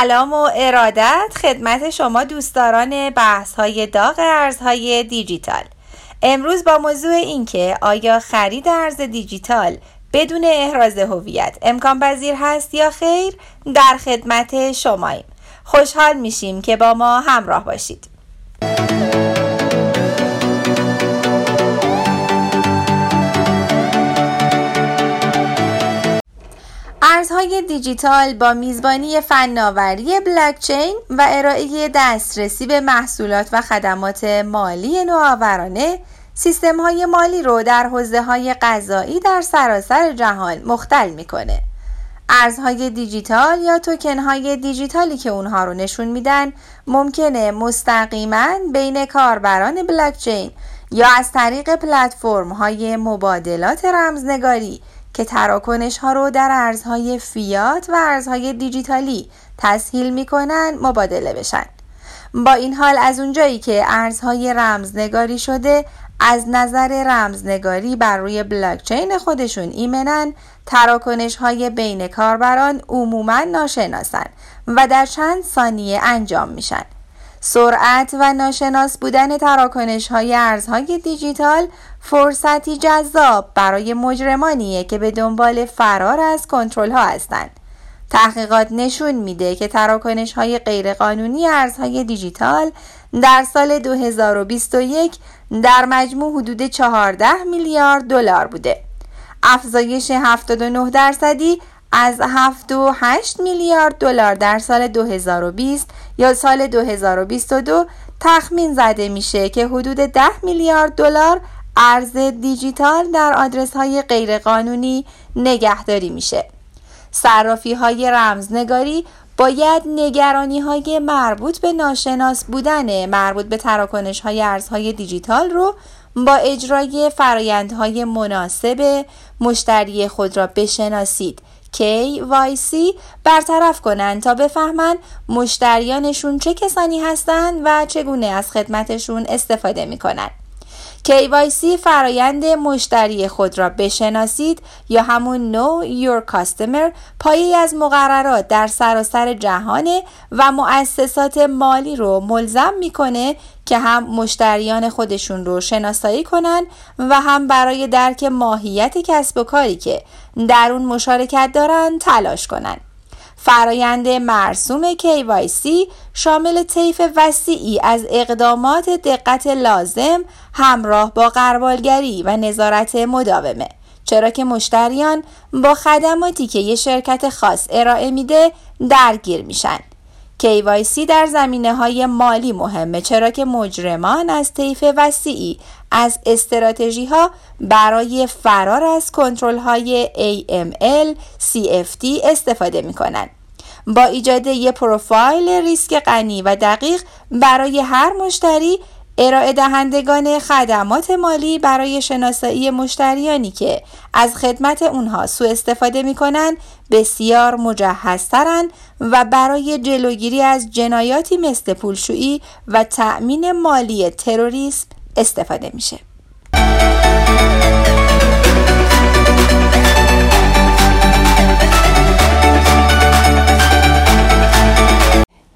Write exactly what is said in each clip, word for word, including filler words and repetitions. سلام و ارادت خدمت شما دوستداران بحث‌های داغ ارزهای دیجیتال. امروز با موضوع اینکه آیا خرید ارز دیجیتال بدون احراز هویت امکان پذیر هست یا خیر در خدمت شماییم. خوشحال میشیم که با ما همراه باشید. ارزهای دیجیتال با میزبانی فناوری بلاک چین و ارائه دسترسی به محصولات و خدمات مالی نوآورانه، سیستم‌های مالی رو در حوزه‌های قضایی در سراسر جهان مختل می‌کنه. ارزهای دیجیتال یا توکن‌های دیجیتالی که اونها رو نشون میدن، ممکنه مستقیماً بین کاربران بلاک چین یا از طریق پلتفرم‌های مبادلات رمزنگاری که تراکنش ها رو در ارزهای فیات و ارزهای دیجیتالی تسهیل میکنن مبادله بشن. با این حال از اونجایی که ارزهای رمزنگاری شده از نظر رمزنگاری بر روی بلاکچین خودشون ایمنن، تراکنش های بین کاربران عموما ناشناسن و در چند ثانیه انجام میشن. سرعت و ناشناس بودن تراکنش‌های ارزهای دیجیتال فرصتی جذاب برای مجرمانیه که به دنبال فرار از کنترل‌ها هستند. تحقیقات نشون میده که تراکنش‌های غیرقانونی ارزهای دیجیتال در سال دو هزار و بیست و یک در مجموع حدود چهارده میلیارد دلار بوده. افزایش هفتاد و نه درصدی از هفت و هشت میلیارد دلار در سال دو هزار و بیست یا سال دو هزار و بیست و دو تخمین زده میشه که حدود ده میلیارد دلار ارز دیجیتال در آدرس‌های غیرقانونی نگهداری میشه. صرافی‌های رمزنگاری باید نگرانی‌های مربوط به ناشناس بودن مربوط به تراکنش‌های ارزهای دیجیتال رو با اجرای فرآیندهای مناسب مشتری خود را بشناسید، کی وای سی برطرف کنند تا بفهمند مشتریانشون چه کسانی هستند و چگونه از خدمتشون استفاده میکنند. کی وای سی فرایند مشتری خود را بشناسید یا همون نو یور کاستمر پایه‌ای از مقررات در سراسر جهان و مؤسسات مالی رو ملزم میکنه که هم مشتریان خودشون رو شناسایی کنن و هم برای درک ماهیت کسب و کاری که در اون مشارکت دارن تلاش کنن. فرایند مرسوم کی وای سی شامل طیف وسیعی از اقدامات دقت لازم همراه با غربالگری و نظارت مداومه، چرا که مشتریان با خدماتی که یک شرکت خاص ارائه میده درگیر میشن. کی وای سی در زمینه‌های مالی مهمه، چرا که مجرمان از طیف وسیعی از استراتژی‌ها برای فرار از کنترل‌های ای ام ال، سی اف تی استفاده می‌کنند. با ایجاد یک پروفایل ریسک غنی و دقیق برای هر مشتری، ارائه دهندگان خدمات مالی برای شناسایی مشتریانی که از خدمت اونها سوء استفاده میکنن بسیار مجهزترن و برای جلوگیری از جنایاتی مثل پولشویی و تأمین مالی تروریسم استفاده میشه.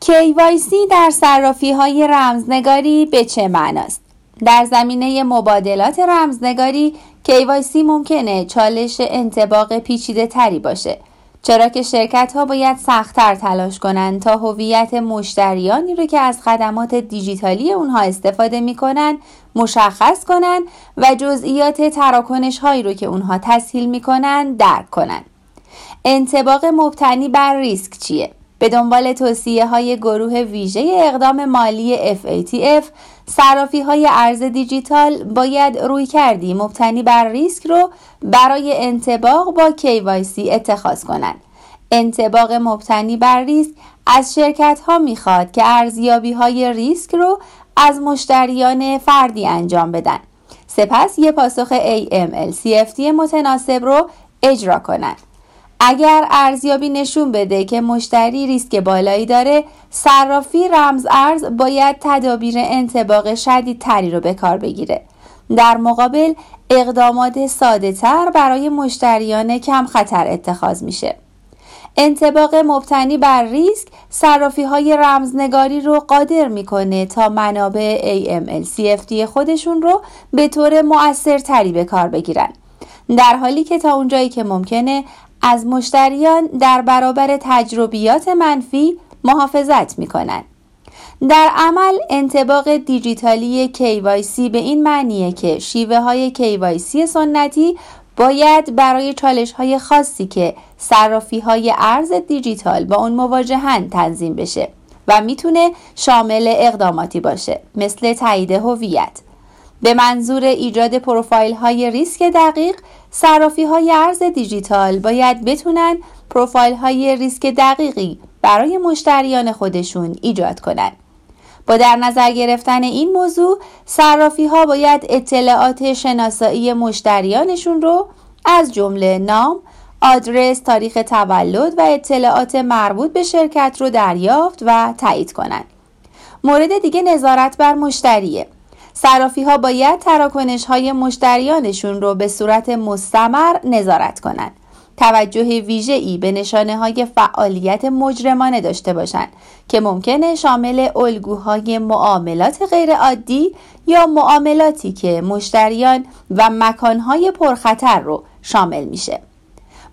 کی وای سی در صرافی‌های رمزنگاری به چه معناست؟ در زمینه مبادلات رمزنگاری کی وای سی ممکنه چالش انطباق پیچیده تری باشه، چرا که شرکت‌ها باید سخت‌تر تلاش کنند تا هویت مشتریانی رو که از خدمات دیجیتالی اونها استفاده می‌کنن مشخص کنن و جزئیات تراکنش‌هایی رو که اونها تسهیل می‌کنن درک کنن. انطباق مبتنی بر ریسک چیه؟ به دنبال توصیه‌های گروه ویژه اقدام مالی اف ای تی اف، صرافی‌های ارز دیجیتال باید رویکردی مبتنی بر ریسک رو برای انطباق با کی وای سی اتخاذ کنند. انطباق مبتنی بر ریسک از شرکت‌ها می‌خواد که ارزیابی‌های ریسک رو از مشتریان فردی انجام بدن. سپس یک پاسخ ای ام ال سی اف تی متناسب رو اجرا کنند. اگر ارزیابی نشون بده که مشتری ریسک بالایی داره، صرافی رمز ارز باید تدابیر انطباق شدیدتری رو به کار بگیره. در مقابل اقدامات ساده‌تر برای مشتریان کم خطر اتخاذ میشه. انطباق مبتنی بر ریسک صرافی‌های رمزنگاری رو قادر می‌کنه تا منابع ای ام ال سی اف تی خودشون رو به طور مؤثرتری به کار بگیرن، در حالی که تا اونجایی که ممکنه از مشتریان در برابر تجربیات منفی محافظت می‌کنن. در عمل انطباق دیجیتالی کی وای سی به این معنیه که شیوه های کی وای سی سنتی باید برای چالش های خاصی که صرافی های ارز دیجیتال با اون مواجهن تنظیم بشه و میتونه شامل اقداماتی باشه مثل تایید هویت. به منظور ایجاد پروفایل های ریسک دقیق، صرافی های ارز دیجیتال باید بتونن پروفایل های ریسک دقیقی برای مشتریان خودشون ایجاد کنن. با در نظر گرفتن این موضوع، صرافی ها باید اطلاعات شناسایی مشتریانشون رو از جمله نام، آدرس، تاریخ تولد و اطلاعات مربوط به شرکت رو دریافت و تایید کنن. مورد دیگه نظارت بر مشتریه. صرافی ها باید تراکنش های مشتریانشون رو به صورت مستمر نظارت کنن. توجه ویژه‌ای به نشانه‌های فعالیت مجرمانه داشته باشند که ممکنه شامل الگوهای معاملات غیرعادی یا معاملاتی که مشتریان و مکان‌های پرخطر رو شامل میشه.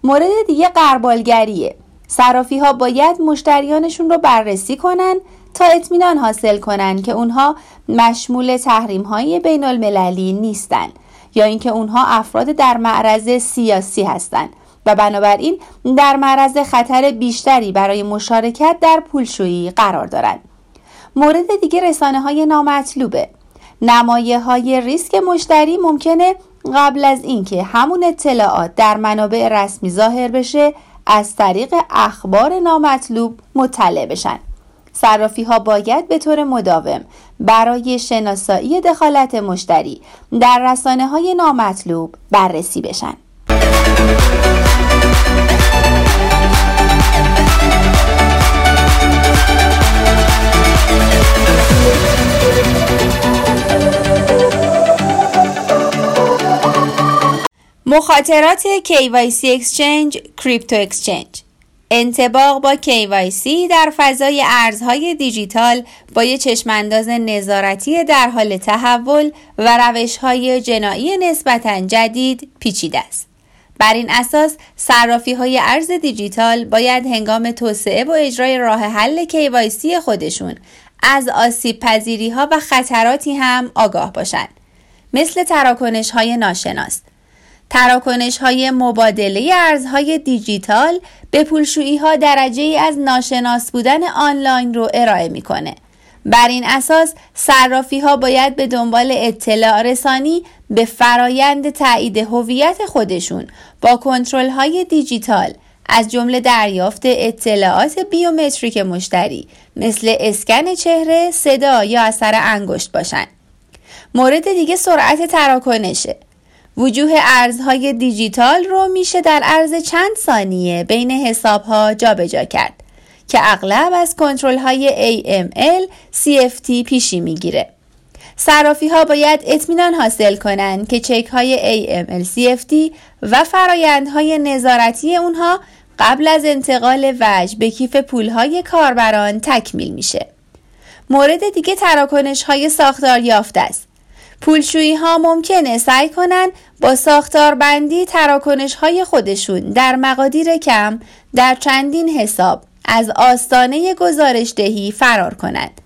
مورد دیگه غربالگریه. صرافی‌ها باید مشتریانشون رو بررسی کنن تا اطمینان حاصل کنن که اونها مشمول تحریم‌های بین‌المللی نیستن یا اینکه اونها افراد در معرض سیاسی هستن و بنابراین در معرض خطر بیشتری برای مشارکت در پولشویی قرار دارند. مورد دیگه رسانه‌های نامطلوبه. نمایه‌های ریسک مشتری ممکنه قبل از اینکه همون اطلاعات در منابع رسمی ظاهر بشه، از طریق اخبار نامطلوب مطلع بشن. صرافی‌ها باید به طور مداوم برای شناسایی دخالت مشتری در رسانه‌های نامطلوب بررسی بشن. مخاطرات کی وای سی اکسچنج، کریپتو اکسچنج. انطباق با کی وای سی در فضای ارزهای دیجیتال با یک چشمانداز نظارتی در حال تحول و روش‌های جنایی نسبتاً جدید پیچیده است. بر این اساس صرافی‌های ارز دیجیتال باید هنگام توسعه و اجرای راه حل کی وای سی خودشون از آسیب پذیری‌ها و خطراتی هم آگاه باشند، مثل تراکنش‌های ناشناس. تراکنش‌های مبادله ارزهای دیجیتال به پولشویی‌ها درجه‌ای از ناشناس بودن آنلاین رو ارائه می‌کنه. بر این اساس صرافی‌ها باید به دنبال اطلاع رسانی به فرایند تایید هویت خودشون با کنترل‌های دیجیتال، از جمله دریافت اطلاعات بیومتریک مشتری مثل اسکن چهره، صدا یا اثر انگشت باشن. مورد دیگه سرعت تراکنشه. وجوه ارزهای دیجیتال رو میشه در عرض چند ثانیه بین حسابها جابجا کرد که اغلب از کنترل‌های ای ام ال سی اف تی پیشی میگیره. صرافی‌ها باید اطمینان حاصل کنند که چک‌های ای ام ال سی اف تی و فرآیندهای نظارتی اونها قبل از انتقال وجه به کیف پول‌های کاربران تکمیل میشه. مورد دیگه تراکنش‌های ساختاریافته است. پولشویی‌ها ممکنه سعی کنن با ساختاربندی تراکنش‌های خودشون در مقادیر کم در چندین حساب از آستانه گزارش‌دهی فرار کنند.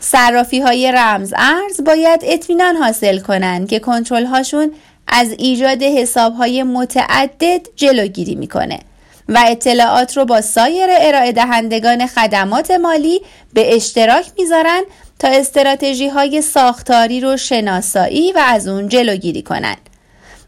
صرافی‌های رمز ارز باید اطمینان حاصل کنند که کنترل‌هاشون از ایجاد حساب‌های متعدد جلوگیری می‌کنه و اطلاعات رو با سایر ارائه دهندگان خدمات مالی به اشتراک می‌ذارن تا استراتژی‌های ساختاری رو شناسایی و از اون جلوگیری کنند.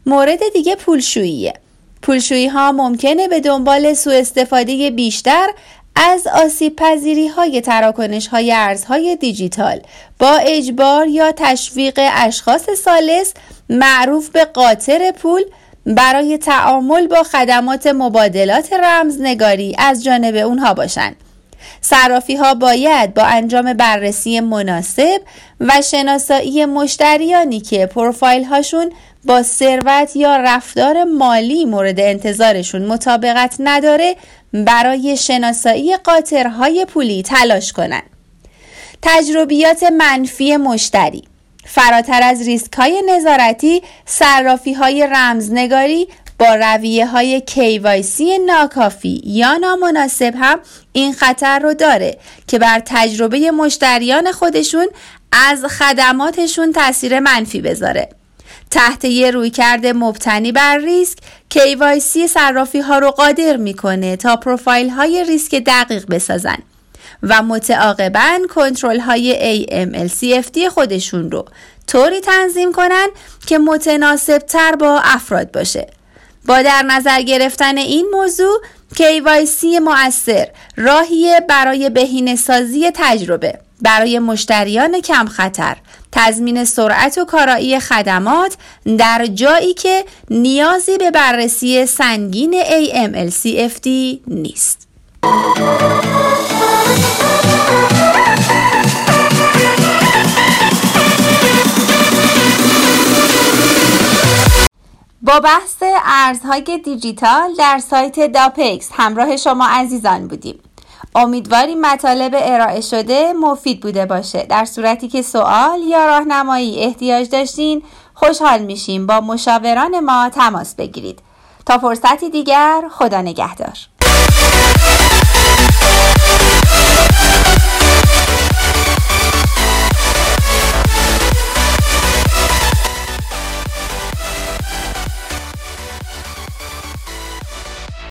مورد دیگه پولشوییه. پولشویی‌ها ممکنه به دنبال سوءاستفاده بیشتر از آسیب‌پذیری‌های تراکنش‌های ارزهای دیجیتال با اجبار یا تشویق اشخاص ثالث معروف به قاطر پول برای تعامل با خدمات مبادلات رمزنگاری از جانب اونها باشند. صرافی‌ها باید با انجام بررسی مناسب و شناسایی مشتریانی که پروفایل‌هاشون با ثروت یا رفتار مالی مورد انتظارشون مطابقت نداره برای شناسایی قاطرهای پولی تلاش کنن. تجربیات منفی مشتری فراتر از ریسک‌های نظارتی، صرافی‌های رمزنگاری با رویه‌های کی وای سی ناکافی یا نامناسب هم این خطر رو داره که بر تجربه مشتریان خودشون از خدماتشون تاثیر منفی بذاره. تحت یه رویکرد مبتنی بر ریسک، کی وای سی صرافی‌ها رو قادر می‌کنه تا پروفایل‌های ریسک دقیق بسازن و متعاقباً کنترل‌های ای ام ال سی اف تی خودشون رو طوری تنظیم کنن که متناسب‌تر با افراد باشه. با در نظر گرفتن این موضوع، کی وای سی مؤثر راهیه برای بهینه‌سازی تجربه برای مشتریان کم خطر، تضمین سرعت و کارایی خدمات در جایی که نیازی به بررسی سنگین ای ام ال سی اف تی نیست. با بحث ارزهای دیجیتال در سایت داپکس همراه شما عزیزان بودیم. امیدواریم مطالب ارائه شده مفید بوده باشه. در صورتی که سوال یا راهنمایی احتیاج داشتین، خوشحال میشیم با مشاوران ما تماس بگیرید. تا فرصتی دیگر، خدا نگهدار.